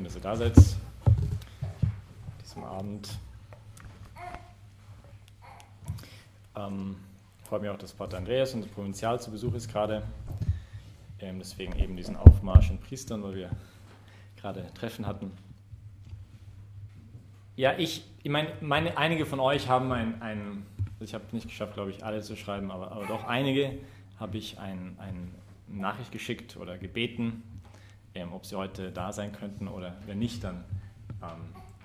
Schön, dass ihr da seid. Diesem Abend. Freut mich auch, dass Pater Andreas, unser Provinzial, zu Besuch ist gerade. Deswegen eben diesen Aufmarsch in Priestern, weil wir gerade Treffen hatten. Ja, ich meine, einige von euch haben ich habe es nicht geschafft, glaube ich, alle zu schreiben, aber doch einige habe ich eine Nachricht geschickt oder gebeten, ob sie heute da sein könnten oder wenn nicht, dann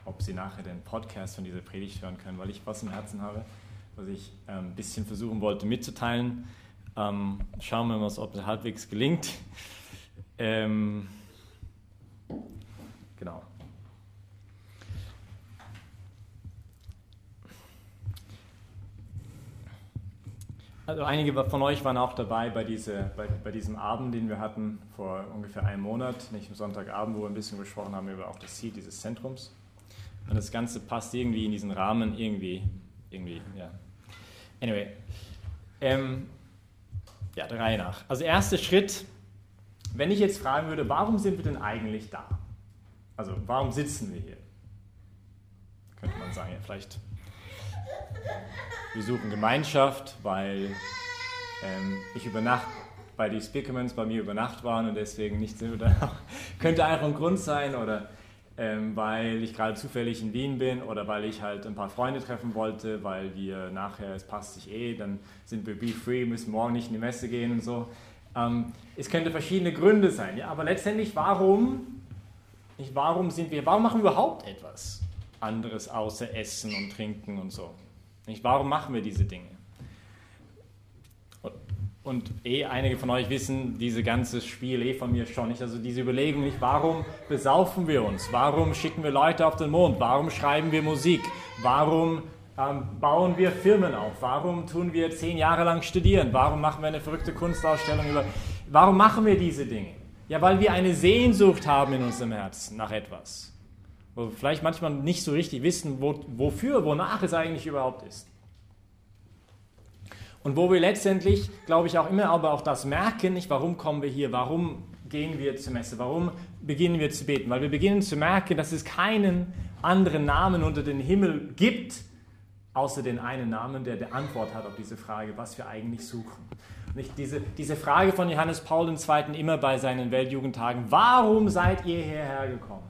ob sie nachher den Podcast von dieser Predigt hören können, weil ich was im Herzen habe, was ich ein bisschen versuchen wollte mitzuteilen. Schauen wir mal, ob es halbwegs gelingt. Genau. Also einige von euch waren auch dabei bei diesem Abend, den wir hatten vor ungefähr einem Monat, nicht am Sonntagabend, wo wir ein bisschen gesprochen haben über auch das Ziel dieses Zentrums. Und das Ganze passt irgendwie in diesen Rahmen, ja. Anyway, ja, der Reihe nach. Also erster Schritt, wenn ich jetzt fragen würde, warum sind wir denn eigentlich da? Also warum sitzen wir hier? Könnte man sagen, ja, vielleicht... Wir suchen Gemeinschaft, weil weil die Speakermans bei mir über Nacht waren und deswegen nicht sind wir da. Könnte einfach ein Grund sein oder weil ich gerade zufällig in Wien bin oder weil ich halt ein paar Freunde treffen wollte, weil wir nachher, es passt sich dann sind wir be free, müssen morgen nicht in die Messe gehen und so. Es könnte verschiedene Gründe sein, ja, aber letztendlich warum machen wir überhaupt etwas anderes außer Essen und Trinken und so? Nicht? Warum machen wir diese Dinge? Und einige von euch wissen dieses ganze Spiel von mir schon nicht. Also diese Überlegung nicht, warum besaufen wir uns? Warum schicken wir Leute auf den Mond? Warum schreiben wir Musik? Warum bauen wir Firmen auf? Warum tun wir 10 Jahre lang studieren? Warum machen wir eine verrückte Kunstausstellung? Warum machen wir diese Dinge? Ja, weil wir eine Sehnsucht haben in unserem Herzen nach etwas. Wo wir vielleicht manchmal nicht so richtig wissen, wonach es eigentlich überhaupt ist. Und wo wir letztendlich, glaube ich, auch immer aber auch das merken, nicht, warum kommen wir hier, warum gehen wir zur Messe, warum beginnen wir zu beten. Weil wir beginnen zu merken, dass es keinen anderen Namen unter den Himmel gibt, außer den einen Namen, der die Antwort hat auf diese Frage, was wir eigentlich suchen. Nicht diese Frage von Johannes Paul II. Immer bei seinen Weltjugendtagen, warum seid ihr hierher gekommen?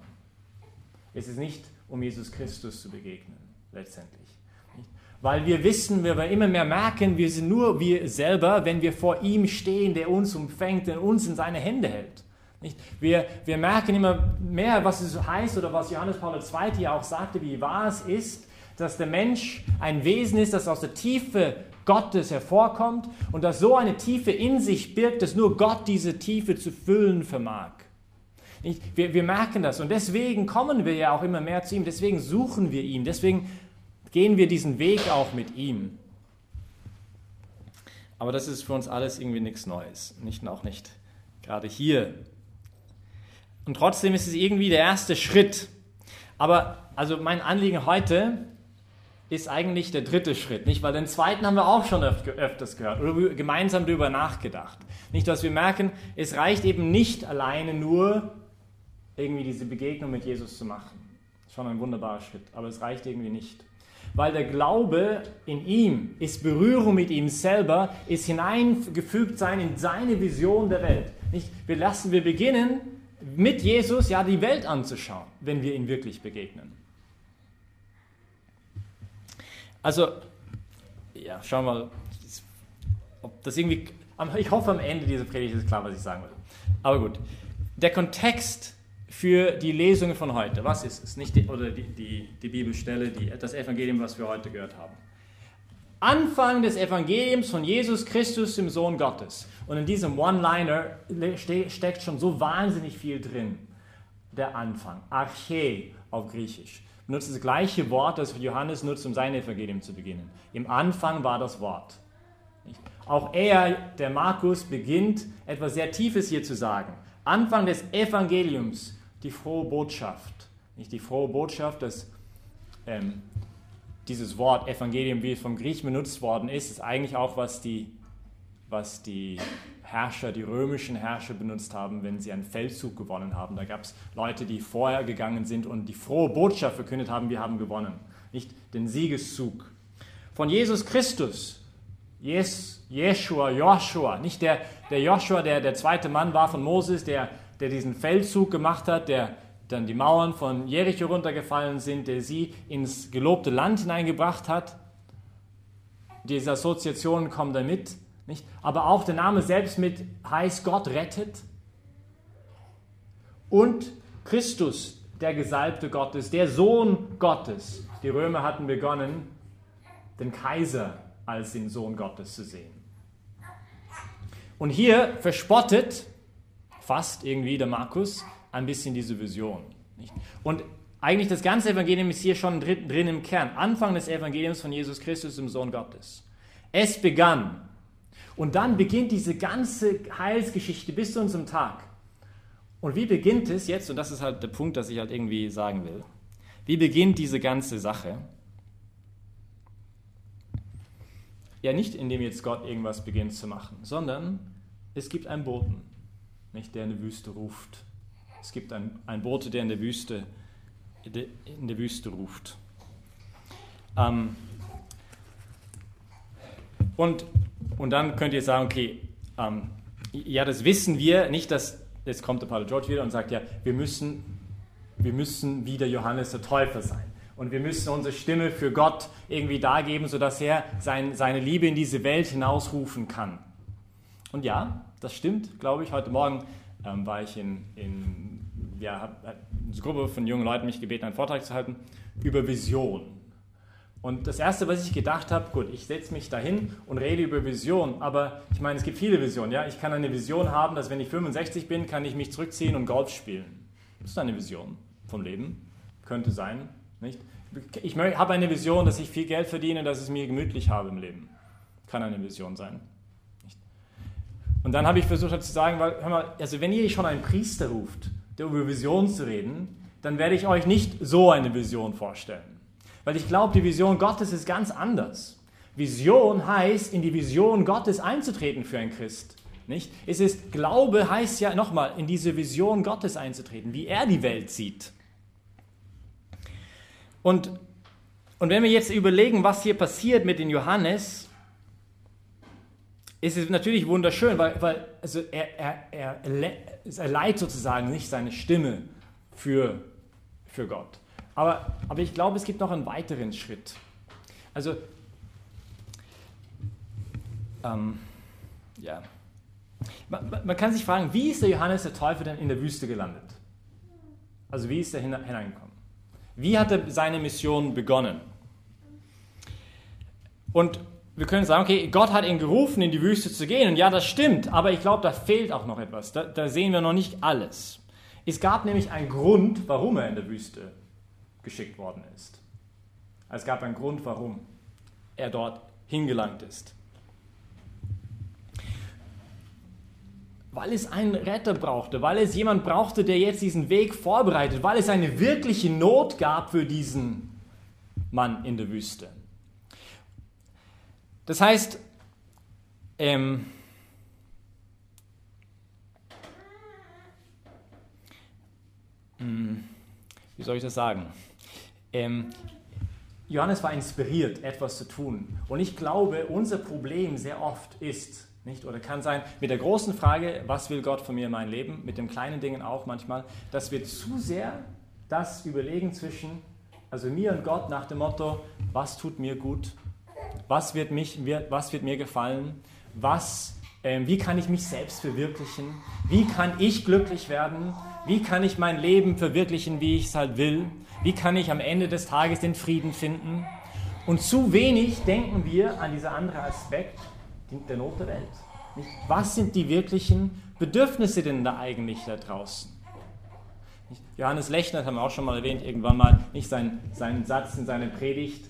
Es ist nicht, um Jesus Christus zu begegnen, letztendlich. Nicht? Weil wir wissen, wir immer mehr merken, wir sind nur wir selber, wenn wir vor ihm stehen, der uns umfängt, der uns in seine Hände hält. Nicht? Wir merken immer mehr, was es heißt oder was Johannes Paul II. Ja auch sagte, wie wahr es ist, dass der Mensch ein Wesen ist, das aus der Tiefe Gottes hervorkommt und dass so eine Tiefe in sich birgt, dass nur Gott diese Tiefe zu füllen vermag. Wir merken das und deswegen kommen wir ja auch immer mehr zu ihm, deswegen suchen wir ihn, deswegen gehen wir diesen Weg auch mit ihm. Aber das ist für uns alles irgendwie nichts Neues, auch nicht gerade hier. Und trotzdem ist es irgendwie der erste Schritt. Aber also mein Anliegen heute ist eigentlich der dritte Schritt, weil den zweiten haben wir auch schon öfters gehört oder gemeinsam darüber nachgedacht. Dass wir merken, es reicht eben nicht alleine nur, irgendwie diese Begegnung mit Jesus zu machen. Schon ein wunderbarer Schritt, aber es reicht irgendwie nicht. Weil der Glaube in ihm ist Berührung mit ihm selber, ist hineingefügt sein in seine Vision der Welt. Wir beginnen mit Jesus ja die Welt anzuschauen, wenn wir ihn wirklich begegnen. Also, ja, schauen wir mal, ob das irgendwie... Ich hoffe, am Ende dieser Predigt ist klar, was ich sagen will. Aber gut, der Kontext für die Lesungen von heute, was ist es? Nicht die Bibelstelle, das Evangelium, was wir heute gehört haben. Anfang des Evangeliums von Jesus Christus, dem Sohn Gottes. Und in diesem One-Liner steckt schon so wahnsinnig viel drin. Der Anfang, Arche auf Griechisch. Benutzt das gleiche Wort, das Johannes nutzt, um sein Evangelium zu beginnen. Im Anfang war das Wort. Auch der Markus, beginnt etwas sehr Tiefes hier zu sagen. Anfang des Evangeliums, die frohe Botschaft. Die frohe Botschaft, dass dieses Wort Evangelium, wie es vom Griechen benutzt worden ist, ist eigentlich auch, was die was die Herrscher, die römischen Herrscher benutzt haben, wenn sie einen Feldzug gewonnen haben. Da gab es Leute, die vorher gegangen sind und die frohe Botschaft verkündet haben, wir haben gewonnen, nicht den Siegeszug. Von Jesus Christus, Jeshua, nicht der Joshua, der zweite Mann war von Moses, der diesen Feldzug gemacht hat, der dann die Mauern von Jericho runtergefallen sind, der sie ins gelobte Land hineingebracht hat. Diese Assoziationen kommen da mit. Nicht? Aber auch der Name selbst mit heißt Gott rettet. Und Christus, der Gesalbte Gottes, der Sohn Gottes. Die Römer hatten begonnen, den Kaiser als den Sohn Gottes zu sehen. Und hier verspottet fast irgendwie der Markus ein bisschen diese Vision. Nicht? Und eigentlich das ganze Evangelium ist hier schon drin im Kern. Anfang des Evangeliums von Jesus Christus, dem Sohn Gottes. Es begann. Und dann beginnt diese ganze Heilsgeschichte bis zu unserem Tag. Und wie beginnt es jetzt? Und das ist halt der Punkt, dass ich halt irgendwie sagen will. Wie beginnt diese ganze Sache? Ja, nicht indem jetzt Gott irgendwas beginnt zu machen, sondern es gibt einen Boten, nicht, der in der Wüste ruft. Es gibt einen Bote, der in der Wüste ruft. Und dann könnt ihr sagen, okay, ja, das wissen wir, nicht, dass jetzt kommt der Pater George wieder und sagt, ja, wir müssen wieder Johannes der Täufer sein. Und wir müssen unsere Stimme für Gott irgendwie dargeben, sodass er seine Liebe in diese Welt hinausrufen kann. Und ja, das stimmt, glaube ich. Heute Morgen war ich hat eine Gruppe von jungen Leuten mich gebeten, einen Vortrag zu halten über Vision. Und das Erste, was ich gedacht habe, gut, ich setze mich dahin und rede über Vision, aber ich meine, es gibt viele Visionen, ja. Ich kann eine Vision haben, dass wenn ich 65 bin, kann ich mich zurückziehen und Golf spielen. Das ist eine Vision vom Leben. Könnte sein, nicht? Ich habe eine Vision, dass ich viel Geld verdiene, dass ich es mir gemütlich habe im Leben. Kann eine Vision sein. Nicht? Und dann habe ich versucht zu sagen, weil, hör mal, also wenn ihr schon einen Priester ruft, der über Visionen zu reden, dann werde ich euch nicht so eine Vision vorstellen. Weil ich glaube, die Vision Gottes ist ganz anders. Vision heißt, in die Vision Gottes einzutreten für einen Christ. Nicht? Glaube heißt ja, nochmal, in diese Vision Gottes einzutreten, wie er die Welt sieht. Und wenn wir jetzt überlegen, was hier passiert mit den Johannes, ist es natürlich wunderschön, weil er leiht sozusagen nicht seine Stimme für Gott. Aber ich glaube, es gibt noch einen weiteren Schritt. Also, ja. Man kann sich fragen, wie ist der Johannes der Täufer denn in der Wüste gelandet? Also, wie ist er hineingekommen? Wie hat er seine Mission begonnen? Und wir können sagen, okay, Gott hat ihn gerufen, in die Wüste zu gehen. Und ja, das stimmt, aber ich glaube, da fehlt auch noch etwas. Da sehen wir noch nicht alles. Es gab nämlich einen Grund, warum er in der Wüste geschickt worden ist. Es gab einen Grund, warum er dort hingelangt ist. Weil es einen Retter brauchte, weil es jemand brauchte, der jetzt diesen Weg vorbereitet, weil es eine wirkliche Not gab für diesen Mann in der Wüste. Das heißt, wie soll ich das sagen? Johannes war inspiriert, etwas zu tun. Und ich glaube, unser Problem sehr oft ist, nicht, oder kann sein, mit der großen Frage, was will Gott von mir in meinem Leben, mit den kleinen Dingen auch manchmal, dass wir zu sehr das überlegen zwischen, also mir und Gott, nach dem Motto, was tut mir gut, was wird mir gefallen, wie kann ich mich selbst verwirklichen, wie kann ich glücklich werden, wie kann ich mein Leben verwirklichen, wie ich es halt will, wie kann ich am Ende des Tages den Frieden finden. Und zu wenig denken wir an diesen anderen Aspekt der Not der Welt. Nicht? Was sind die wirklichen Bedürfnisse denn da eigentlich da draußen? Nicht? Johannes Lechner, das haben wir auch schon mal erwähnt, irgendwann mal, nicht seinen Satz in seiner Predigt,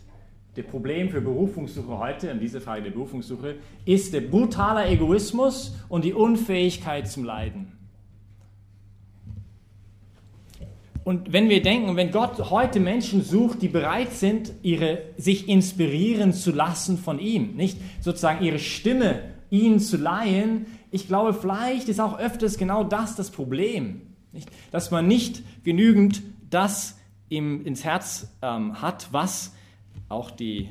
das Problem für Berufungssuche heute, in dieser Frage der Berufungssuche, ist der brutale Egoismus und die Unfähigkeit zum Leiden. Und wenn wir denken, wenn Gott heute Menschen sucht, die bereit sind, sich inspirieren zu lassen von ihm, nicht sozusagen ihre Stimme ihn zu leihen. Ich glaube, vielleicht ist auch öfters genau das Problem, nicht? Dass man nicht genügend das ins Herz hat, was auch die,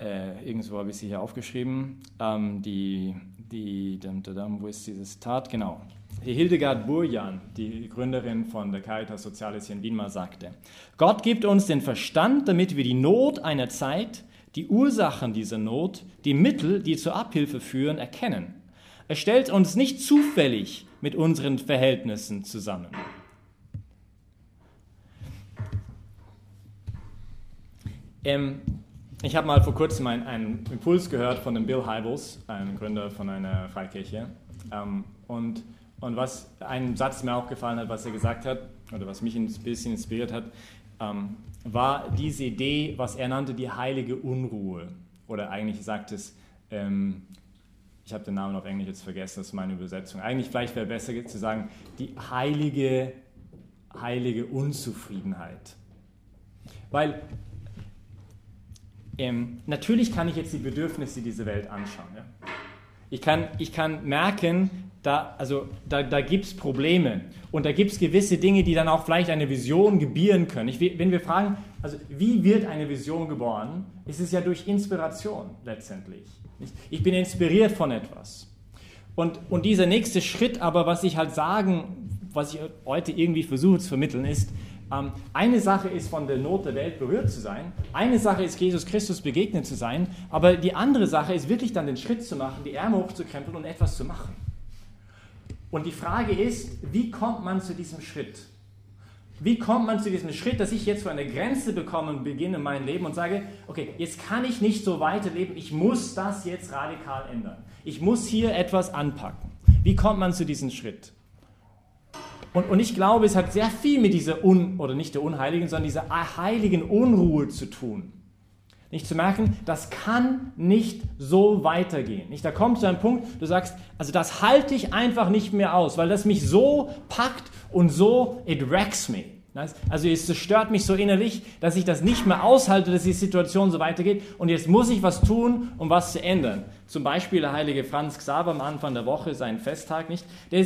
irgendwo habe ich sie hier aufgeschrieben, wo ist dieses Zitat? Genau. Die Hildegard Burjan, die Gründerin von der Caritas Socialis in Wien, mal sagte: Gott gibt uns den Verstand, damit wir die Not einer Zeit, die Ursachen dieser Not, die Mittel, die zur Abhilfe führen, erkennen. Er stellt uns nicht zufällig mit unseren Verhältnissen zusammen. Ich habe mal vor kurzem einen Impuls gehört von dem Bill Hybels, einem Gründer von einer Freikirche. Und was ein Satz, der mir auch gefallen hat, was er gesagt hat, oder was mich ein bisschen inspiriert hat, war diese Idee, was er nannte, die heilige Unruhe. Oder eigentlich sagt es, ich habe den Namen auf Englisch jetzt vergessen, das ist meine Übersetzung. Eigentlich vielleicht wäre besser zu sagen, die heilige Unzufriedenheit. Weil natürlich kann ich jetzt die Bedürfnisse dieser Welt anschauen. Ja? Ich kann merken, da gibt es Probleme und da gibt es gewisse Dinge, die dann auch vielleicht eine Vision gebieren können. Wenn wir fragen, also wie wird eine Vision geboren, ist es ja durch Inspiration letztendlich. Ich bin inspiriert von etwas. Und dieser nächste Schritt aber, was ich heute irgendwie versuche zu vermitteln, ist, eine Sache ist, von der Not der Welt berührt zu sein, eine Sache ist, Jesus Christus begegnet zu sein, aber die andere Sache ist, wirklich dann den Schritt zu machen, die Ärmel hochzukrempeln und etwas zu machen. Und die Frage ist, wie kommt man zu diesem Schritt? Wie kommt man zu diesem Schritt, dass ich jetzt von einer Grenze bekomme und beginne mein Leben und sage, okay, jetzt kann ich nicht so weiterleben, ich muss das jetzt radikal ändern. Ich muss hier etwas anpacken. Wie kommt man zu diesem Schritt? Und ich glaube, es hat sehr viel mit dieser dieser heiligen Unruhe zu tun. Nicht zu merken, das kann nicht so weitergehen. Nicht? Da kommt so ein Punkt, du sagst, also das halte ich einfach nicht mehr aus, weil das mich so packt und so, it wrecks me. Also es zerstört mich so innerlich, dass ich das nicht mehr aushalte, dass die Situation so weitergeht und jetzt muss ich was tun, um was zu ändern. Zum Beispiel der heilige Franz Xaver am Anfang der Woche, seinen Festtag, nicht, der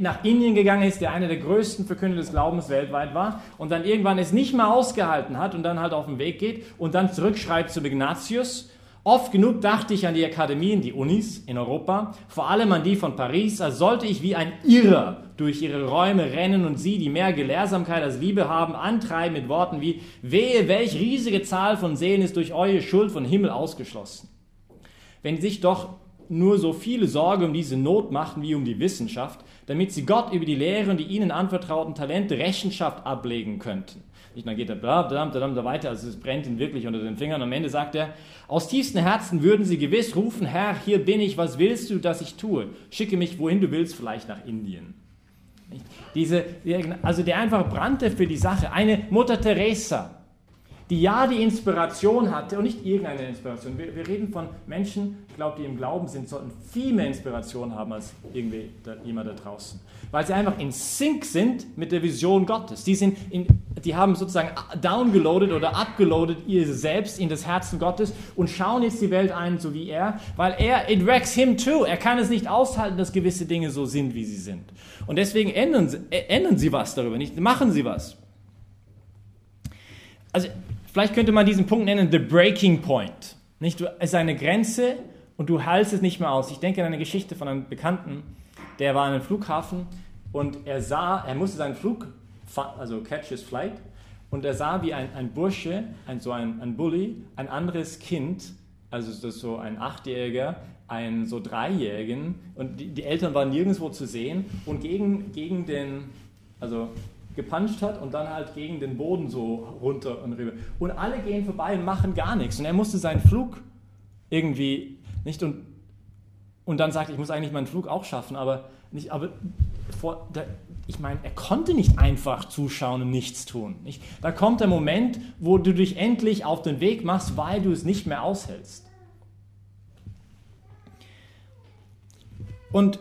nach Indien gegangen ist, der einer der größten Verkünder des Glaubens weltweit war und dann irgendwann es nicht mehr ausgehalten hat und dann halt auf den Weg geht und dann zurückschreibt zu Ignatius. Oft genug dachte ich an die Akademien, die Unis in Europa, vor allem an die von Paris, als sollte ich wie ein Irrer durch ihre Räume rennen und sie, die mehr Gelehrsamkeit als Liebe haben, antreiben mit Worten wie: Wehe, welch riesige Zahl von Seelen ist durch eure Schuld vom Himmel ausgeschlossen. Wenn sich doch nur so viele Sorge um diese Not machten wie um die Wissenschaft, damit sie Gott über die Lehre und die ihnen anvertrauten Talente Rechenschaft ablegen könnten. Und dann geht er da weiter, also es brennt ihm wirklich unter den Fingern. Und am Ende sagt er: Aus tiefstem Herzen würden sie gewiss rufen: Herr, hier bin ich, was willst du, dass ich tue? Schicke mich, wohin du willst, vielleicht nach Indien. Der einfach brannte für die Sache. Eine Mutter Teresa, die Inspiration hatte, und nicht irgendeine Inspiration. Wir reden von Menschen, ich glaube, die im Glauben sind, sollten viel mehr Inspiration haben als irgendwie jemand da draußen. Weil sie einfach in Sync sind mit der Vision Gottes. Die haben sozusagen downgeloadet oder upgeloadet ihr selbst in das Herzen Gottes und schauen jetzt die Welt ein, so wie er, weil it wrecks him too. Er kann es nicht aushalten, dass gewisse Dinge so sind, wie sie sind. Und deswegen ändern sie was darüber, nicht? Machen sie was. Also, vielleicht könnte man diesen Punkt nennen, the breaking point. Nicht? Es ist eine Grenze und du hältst es nicht mehr aus. Ich denke an eine Geschichte von einem Bekannten, der war an einem Flughafen und er musste seinen Flug, also catch his flight, und er sah, wie ein Bursche, ein Bully, ein anderes Kind, also so ein 8-Jähriger, einen so 3-Jährigen, und die Eltern waren nirgendwo zu sehen, und gegen den, also gepuncht hat und dann halt gegen den Boden so runter und rüber. Und alle gehen vorbei und machen gar nichts. Und er musste seinen Flug irgendwie nicht und dann sagt, ich muss eigentlich meinen Flug auch schaffen, ich meine, er konnte nicht einfach zuschauen und nichts tun. Nicht? Da kommt der Moment, wo du dich endlich auf den Weg machst, weil du es nicht mehr aushältst. Und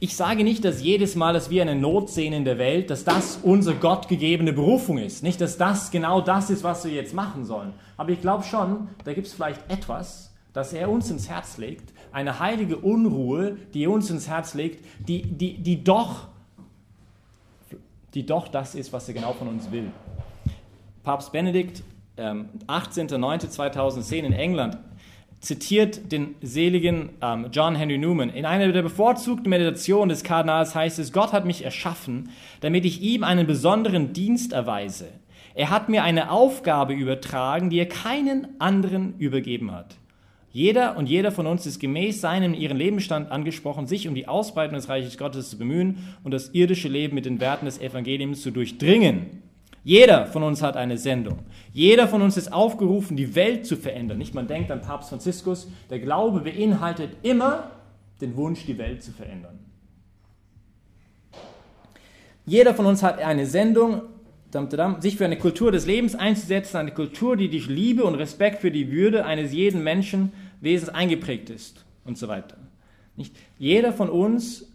ich sage nicht, dass jedes Mal, dass wir eine Not sehen in der Welt, dass das unsere gottgegebene Berufung ist. Nicht, dass das genau das ist, was wir jetzt machen sollen. Aber ich glaube schon, da gibt es vielleicht etwas, dass er uns ins Herz legt, eine heilige Unruhe, die er uns ins Herz legt, die doch das ist, was er genau von uns will. Papst Benedikt, 18.09.2010 in England, zitiert den seligen John Henry Newman. In einer der bevorzugten Meditationen des Kardinals heißt es: Gott hat mich erschaffen, damit ich ihm einen besonderen Dienst erweise. Er hat mir eine Aufgabe übertragen, die er keinen anderen übergeben hat. Jeder und jeder von uns ist gemäß seinem ihren Lebensstand angesprochen, sich um die Ausbreitung des Reiches Gottes zu bemühen und das irdische Leben mit den Werten des Evangeliums zu durchdringen. Jeder von uns hat eine Sendung. Jeder von uns ist aufgerufen, die Welt zu verändern. Nicht man denkt an Papst Franziskus, der Glaube beinhaltet immer den Wunsch, die Welt zu verändern. Jeder von uns hat eine Sendung, sich für eine Kultur des Lebens einzusetzen, eine Kultur, die durch Liebe und Respekt für die Würde eines jeden Menschenwesens eingeprägt ist und so weiter. Nicht jeder von uns,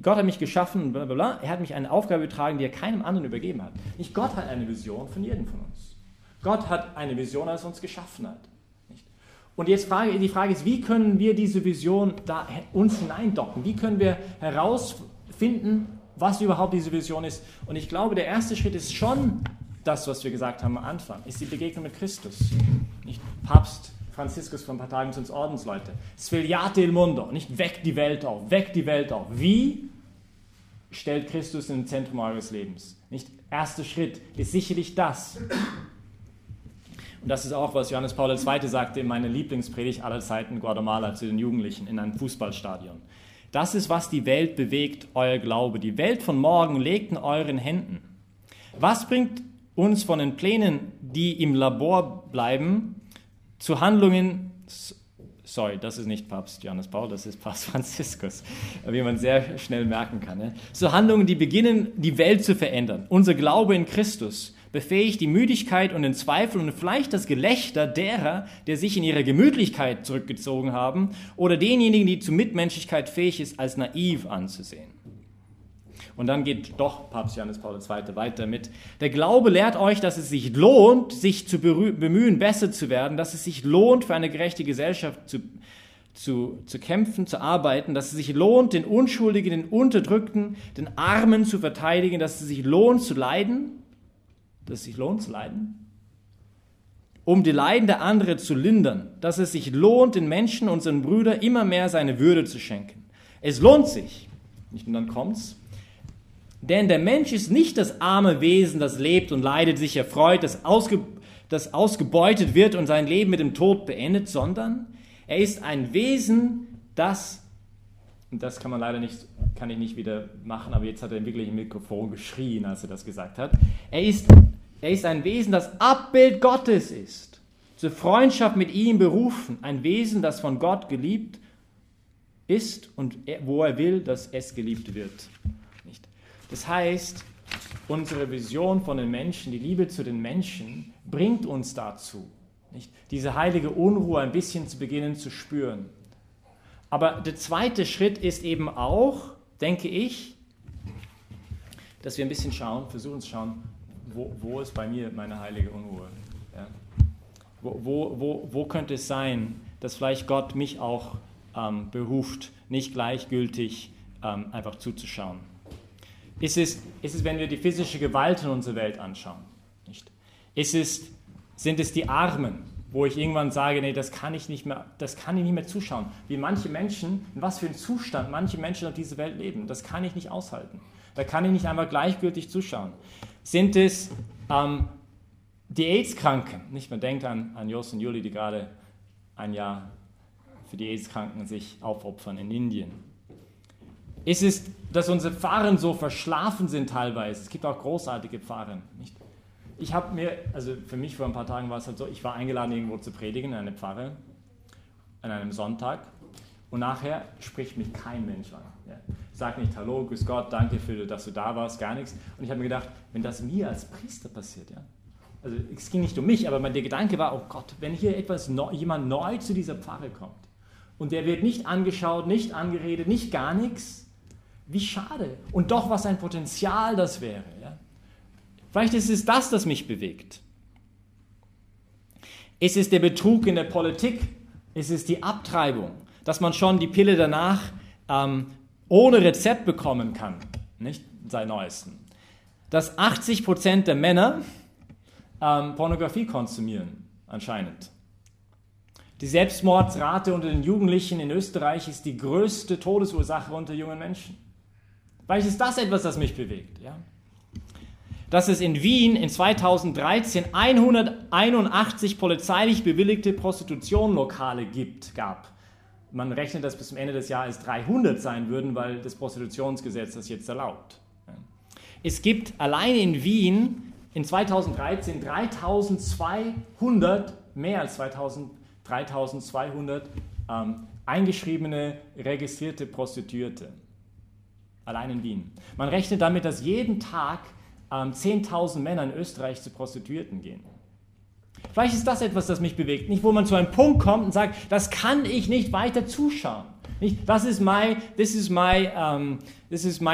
Gott hat mich geschaffen, bla bla bla, er hat mich eine Aufgabe übertragen, die er keinem anderen übergeben hat. Nicht Gott hat eine Vision von jedem von uns. Gott hat eine Vision, als er uns geschaffen hat. Nicht? Und jetzt die Frage ist, wie können wir diese Vision da uns hineindocken? Wie können wir herausfinden, was überhaupt diese Vision ist? Und ich glaube, der erste Schritt ist schon das, was wir gesagt haben am Anfang, ist die Begegnung mit Christus. Nicht Papst Franziskus vor ein paar Tagen zu uns Ordensleute. Svegliate il mondo, nicht weckt die Welt auf, weckt die Welt auf. Wie stellt Christus im Zentrum eures Lebens? Nicht erster Schritt ist sicherlich das. Und das ist auch, was Johannes Paul II. Sagte in meiner Lieblingspredigt aller Zeiten Guatemala zu den Jugendlichen in einem Fußballstadion. Das ist, was die Welt bewegt, euer Glaube. Die Welt von morgen legt in euren Händen. Was bringt uns von den Plänen, die im Labor bleiben, zu Handlungen, sorry, das ist nicht Papst Johannes Paul, das ist Papst Franziskus, wie man sehr schnell merken kann. Ne? Zu Handlungen, die beginnen, die Welt zu verändern. Unser Glaube in Christus befähigt die Müdigkeit und den Zweifel und vielleicht das Gelächter derer, der sich in ihrer Gemütlichkeit zurückgezogen haben oder denjenigen, die zu Mitmenschlichkeit fähig ist, als naiv anzusehen. Und dann geht doch Papst Johannes Paul II. Weiter mit: Der Glaube lehrt euch, dass es sich lohnt, sich zu bemühen, besser zu werden, dass es sich lohnt, für eine gerechte Gesellschaft zu kämpfen, zu arbeiten, dass es sich lohnt, den Unschuldigen, den Unterdrückten, den Armen zu verteidigen, dass es sich lohnt zu leiden, um die Leiden der anderen zu lindern, dass es sich lohnt, den Menschen, unseren Brüdern, immer mehr seine Würde zu schenken. Es lohnt sich. Und dann kommt's. Denn der Mensch ist nicht das arme Wesen, das lebt und leidet, sich erfreut, das ausgebeutet wird und sein Leben mit dem Tod beendet, sondern er ist ein Wesen, das kann man leider nicht, kann ich nicht wieder machen, aber jetzt hat er wirklich im Mikrofon geschrien, als er das gesagt hat. Er ist ein Wesen, das Abbild Gottes ist, zur Freundschaft mit ihm berufen, ein Wesen, das von Gott geliebt ist und wo er will, dass es geliebt wird. Das heißt, unsere Vision von den Menschen, die Liebe zu den Menschen, bringt uns dazu, nicht? Diese heilige Unruhe ein bisschen zu beginnen zu spüren. Aber der zweite Schritt ist eben auch, denke ich, dass wir ein bisschen schauen, versuchen zu schauen, wo ist bei mir meine heilige Unruhe? Ja? Wo könnte es sein, dass vielleicht Gott mich auch beruft, nicht gleichgültig einfach zuzuschauen? Ist es, wenn wir die physische Gewalt in unserer Welt anschauen? Nicht? Sind es die Armen, wo ich irgendwann sage, nee, das kann ich nicht mehr zuschauen, wie manche Menschen, in was für einem Zustand manche Menschen auf dieser Welt leben, das kann ich nicht aushalten. Da kann ich nicht einmal gleichgültig zuschauen. Sind es die AIDS-Kranken? Nicht? Man denkt an Jos und Juli, die gerade ein Jahr für die AIDS-Kranken sich aufopfern in Indien. Ist es, dass unsere Pfarren so verschlafen sind teilweise? Es gibt auch großartige Pfarren. Ich habe mir, also für mich vor ein paar Tagen war es halt so, ich war eingeladen, irgendwo zu predigen, in einer Pfarre, an einem Sonntag. Und nachher spricht mich kein Mensch an. Ja. Sagt nicht, hallo, grüß Gott, danke, dass du da warst, gar nichts. Und ich habe mir gedacht, wenn das mir als Priester passiert, ja, also es ging nicht um mich, aber der Gedanke war, oh Gott, wenn hier jemand neu zu dieser Pfarre kommt und der wird nicht angeschaut, nicht angeredet, nicht gar nichts, wie schade. Und doch, was ein Potenzial das wäre. Ja? Vielleicht ist es das, das mich bewegt. Ist es der Betrug in der Politik, Es ist die Abtreibung, dass man schon die Pille danach ohne Rezept bekommen kann, nicht? Seit Neuestem. Dass 80% der Männer Pornografie konsumieren, anscheinend. Die Selbstmordsrate unter den Jugendlichen in Österreich ist die größte Todesursache unter jungen Menschen. Vielleicht ist das etwas, das mich bewegt. Ja? Dass es in Wien in 2013 181 polizeilich bewilligte Prostitutionlokale gab. Man rechnet, dass bis zum Ende des Jahres 300 sein würden, weil das Prostitutionsgesetz das jetzt erlaubt. Es gibt allein in Wien in 2013 3200 eingeschriebene, registrierte Prostituierte. Allein in Wien. Man rechnet damit, dass jeden Tag 10.000 Männer in Österreich zu Prostituierten gehen. Vielleicht ist das etwas, das mich bewegt. Nicht, wo man zu einem Punkt kommt und sagt, das kann ich nicht weiter zuschauen. Nicht, this is my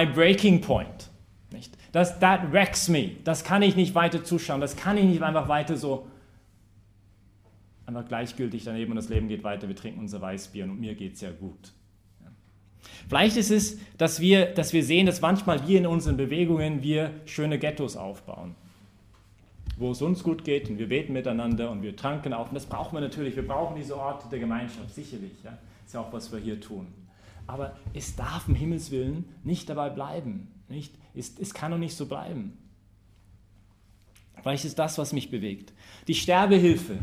breaking point. Nicht, that wrecks me. Das kann ich nicht weiter zuschauen. Das kann ich nicht einfach weiter so einfach gleichgültig daneben und das Leben geht weiter. Wir trinken unser Weißbier und mir geht's ja gut. Vielleicht ist es, dass wir sehen, dass manchmal wir in unseren Bewegungen schöne Ghettos aufbauen, wo es uns gut geht und wir beten miteinander und wir tranken auch. Und das brauchen wir natürlich. Wir brauchen diese Orte der Gemeinschaft, sicherlich. Ja? Das ist ja auch, was wir hier tun. Aber es darf um Himmels Willen nicht dabei bleiben. Nicht? Es kann doch nicht so bleiben. Vielleicht ist das, was mich bewegt. Die Sterbehilfe.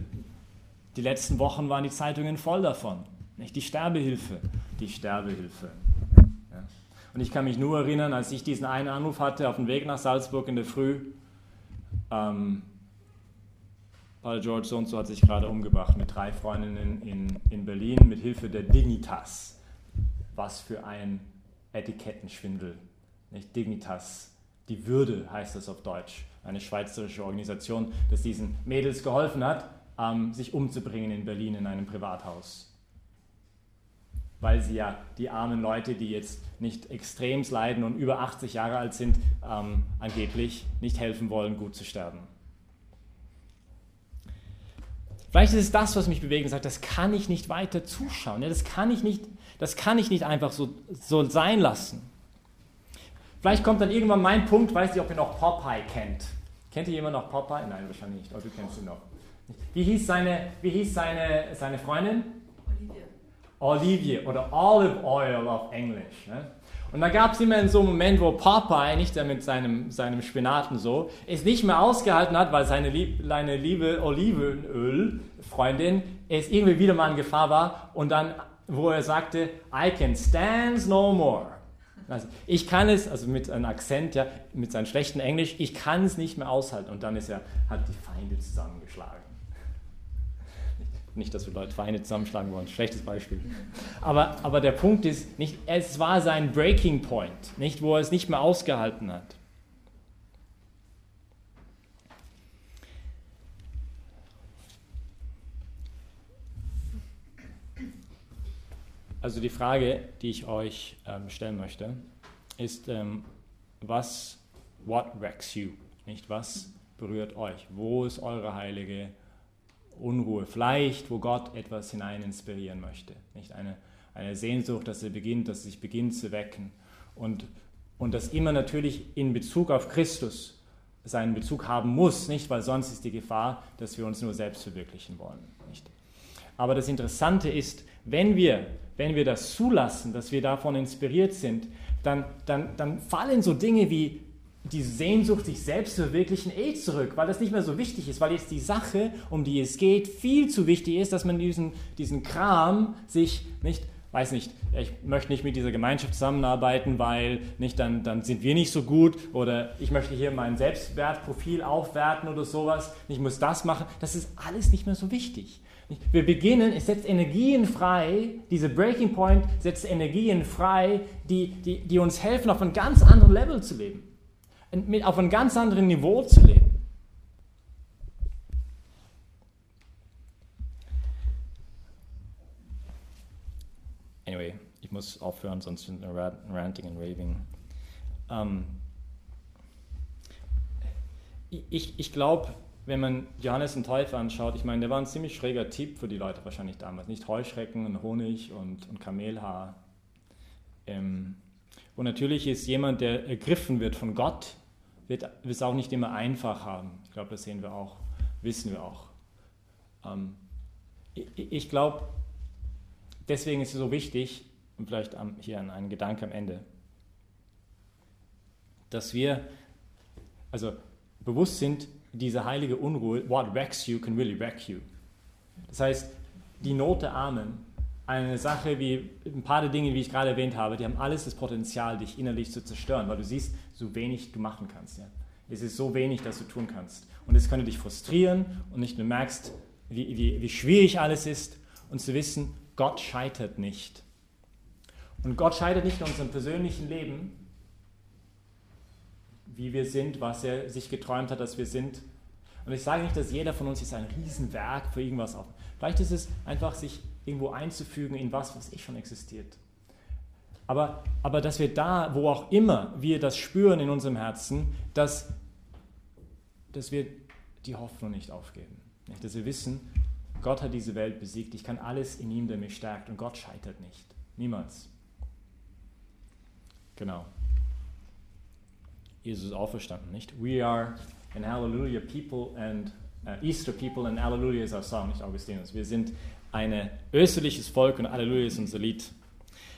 Die letzten Wochen waren die Zeitungen voll davon. Nicht? Die Sterbehilfe. Die Sterbehilfe. Ja. Und ich kann mich nur erinnern, als ich diesen einen Anruf hatte auf dem Weg nach Salzburg in der Früh. Pater George so und so hat sich gerade umgebracht mit 3 Freundinnen in Berlin mit Hilfe der Dignitas. Was für ein Etikettenschwindel. Nicht? Dignitas, die Würde heißt das auf Deutsch. Eine schweizerische Organisation, das diesen Mädels geholfen hat, sich umzubringen in Berlin in einem Privathaus. Weil sie ja die armen Leute, die jetzt nicht extrem leiden und über 80 Jahre alt sind, angeblich nicht helfen wollen, gut zu sterben. Vielleicht ist es das, was mich bewegt und sagt, das kann ich nicht weiter zuschauen. Ja, das kann ich nicht einfach so sein lassen. Vielleicht kommt dann irgendwann mein Punkt, weiß nicht, ob ihr noch Popeye kennt. Kennt ihr jemand noch Popeye? Nein, wahrscheinlich nicht. Oh, du kennst ihn noch. Wie hieß seine Freundin? Olive oder Olive Oil auf Englisch. Ne? Und da gab es immer in so einem Moment, wo Popeye, nicht der mit seinem Spinaten so, es nicht mehr ausgehalten hat, weil seine liebe Olivenöl-Freundin es irgendwie wieder mal in Gefahr war und dann, wo er sagte, I can stand no more. Also ich kann es, also mit einem Akzent, ja, mit seinem schlechten Englisch, ich kann es nicht mehr aushalten. Und dann hat die Feinde zusammengeschlagen. Nicht, dass wir Leute Feinde zusammenschlagen wollen, schlechtes Beispiel. Aber der Punkt ist, nicht, es war sein Breaking Point, nicht, wo er es nicht mehr ausgehalten hat. Also die Frage, die ich euch stellen möchte, ist, what wrecks you? Nicht, was berührt euch? Wo ist eure heilige Unruhe, vielleicht, wo Gott etwas hinein inspirieren möchte. Nicht eine Sehnsucht, dass sie sich beginnt zu wecken. Und das immer natürlich in Bezug auf Christus seinen Bezug haben muss, nicht? Weil sonst ist die Gefahr, dass wir uns nur selbst verwirklichen wollen. Nicht? Aber das Interessante ist, wenn wir das zulassen, dass wir davon inspiriert sind, dann fallen so Dinge wie die Sehnsucht, sich selbst zu verwirklichen, zurück, weil das nicht mehr so wichtig ist, weil jetzt die Sache, um die es geht, viel zu wichtig ist, dass man diesen Kram sich nicht, weiß nicht, ich möchte nicht mit dieser Gemeinschaft zusammenarbeiten, weil nicht, dann sind wir nicht so gut oder ich möchte hier mein Selbstwertprofil aufwerten oder sowas, ich muss das machen, das ist alles nicht mehr so wichtig. Wir beginnen, es setzt Energien frei, diese Breaking Point setzt Energien frei, die uns helfen, auf einem ganz anderen Level zu leben. Auf einem ganz anderen Niveau zu leben. Anyway, ich muss aufhören, sonst sind wir ranting und raving. Ich glaube, wenn man Johannes den Täufer anschaut, ich meine, der war ein ziemlich schräger Typ für die Leute wahrscheinlich damals. Nicht Heuschrecken und Honig und Kamelhaar. Und natürlich ist jemand, der ergriffen wird von Gott, wird es auch nicht immer einfach haben. Ich glaube, das sehen wir auch, wissen wir auch. Ich glaube, deswegen ist es so wichtig, und vielleicht hier ein Gedanke am Ende, dass wir also bewusst sind, diese heilige Unruhe, what wrecks you can really wreck you. Das heißt, die Not der Armen, eine Sache wie, ein paar der Dinge, wie ich gerade erwähnt habe, die haben alles das Potenzial, dich innerlich zu zerstören, weil du siehst, so wenig du machen kannst. Ja? Es ist so wenig, dass du tun kannst. Und es könnte dich frustrieren und nicht nur merkst, wie schwierig alles ist und zu wissen, Gott scheitert nicht. Und Gott scheitert nicht in unserem persönlichen Leben, wie wir sind, was er sich geträumt hat, dass wir sind. Und ich sage nicht, dass jeder von uns jetzt ein Riesenwerk für irgendwas auf. Vielleicht ist es einfach, sich irgendwo einzufügen in was schon existiert. Aber dass wir da, wo auch immer wir das spüren in unserem Herzen, dass wir die Hoffnung nicht aufgeben. Dass wir wissen, Gott hat diese Welt besiegt. Ich kann alles in ihm, der mich stärkt. Und Gott scheitert nicht. Niemals. Genau. Jesus ist auferstanden, nicht? We are an Hallelujah people and Easter people and Hallelujah is our song, nicht Augustinus. Wir sind ein österliches Volk und Hallelujah ist unser Lied.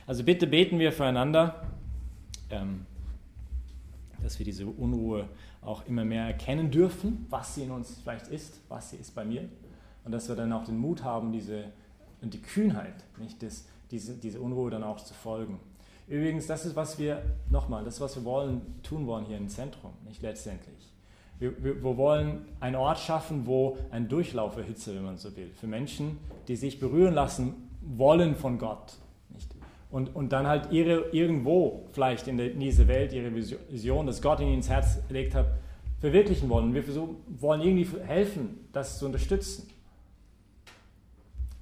Also bitte beten wir füreinander, dass wir diese Unruhe auch immer mehr erkennen dürfen, was sie in uns vielleicht ist, was sie ist bei mir. Und dass wir dann auch den Mut haben, die Kühnheit, nicht? Diese Unruhe dann auch zu folgen. Übrigens, das ist, was wir tun wollen hier im Zentrum, nicht letztendlich. Wir wollen einen Ort schaffen, wo ein Durchlauf für Hitze, wenn man so will, für Menschen, die sich berühren lassen wollen von Gott. Nicht? Und dann halt irgendwo vielleicht in dieser Welt ihre Vision, dass Gott ihnen ins Herz gelegt hat, verwirklichen wollen. Wir wollen irgendwie helfen, das zu unterstützen.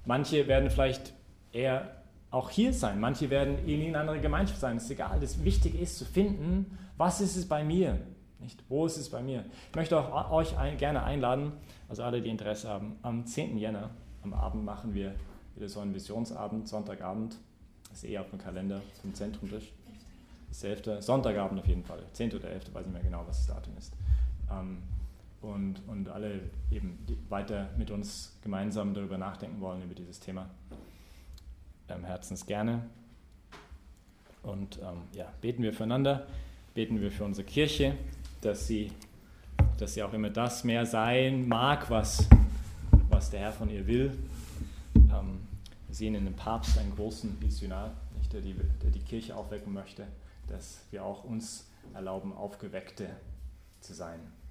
Manche werden vielleicht eher auch hier sein. Manche werden in eine andere Gemeinschaft sein. Es ist egal. Das Wichtige ist zu finden, was ist es bei mir? Nicht? Wo ist es bei mir? Ich möchte auch euch gerne einladen, also alle, die Interesse haben, am 10. Jänner, am Abend machen wir wieder so einen Visionsabend, Sonntagabend. Das ist auf dem Kalender, vom Zentrumtisch. Das 11. Sonntagabend auf jeden Fall. 10. oder 11. weiß ich nicht mehr genau, was das Datum ist. Und alle eben weiter mit uns gemeinsam darüber nachdenken wollen, über dieses Thema. Herzens gerne. Und beten wir füreinander, beten wir für unsere Kirche, dass sie auch immer das mehr sein mag, was der Herr von ihr will. Wir sehen in dem Papst einen großen Visionar, nicht, der die Kirche aufwecken möchte, dass wir auch uns erlauben, Aufgeweckte zu sein.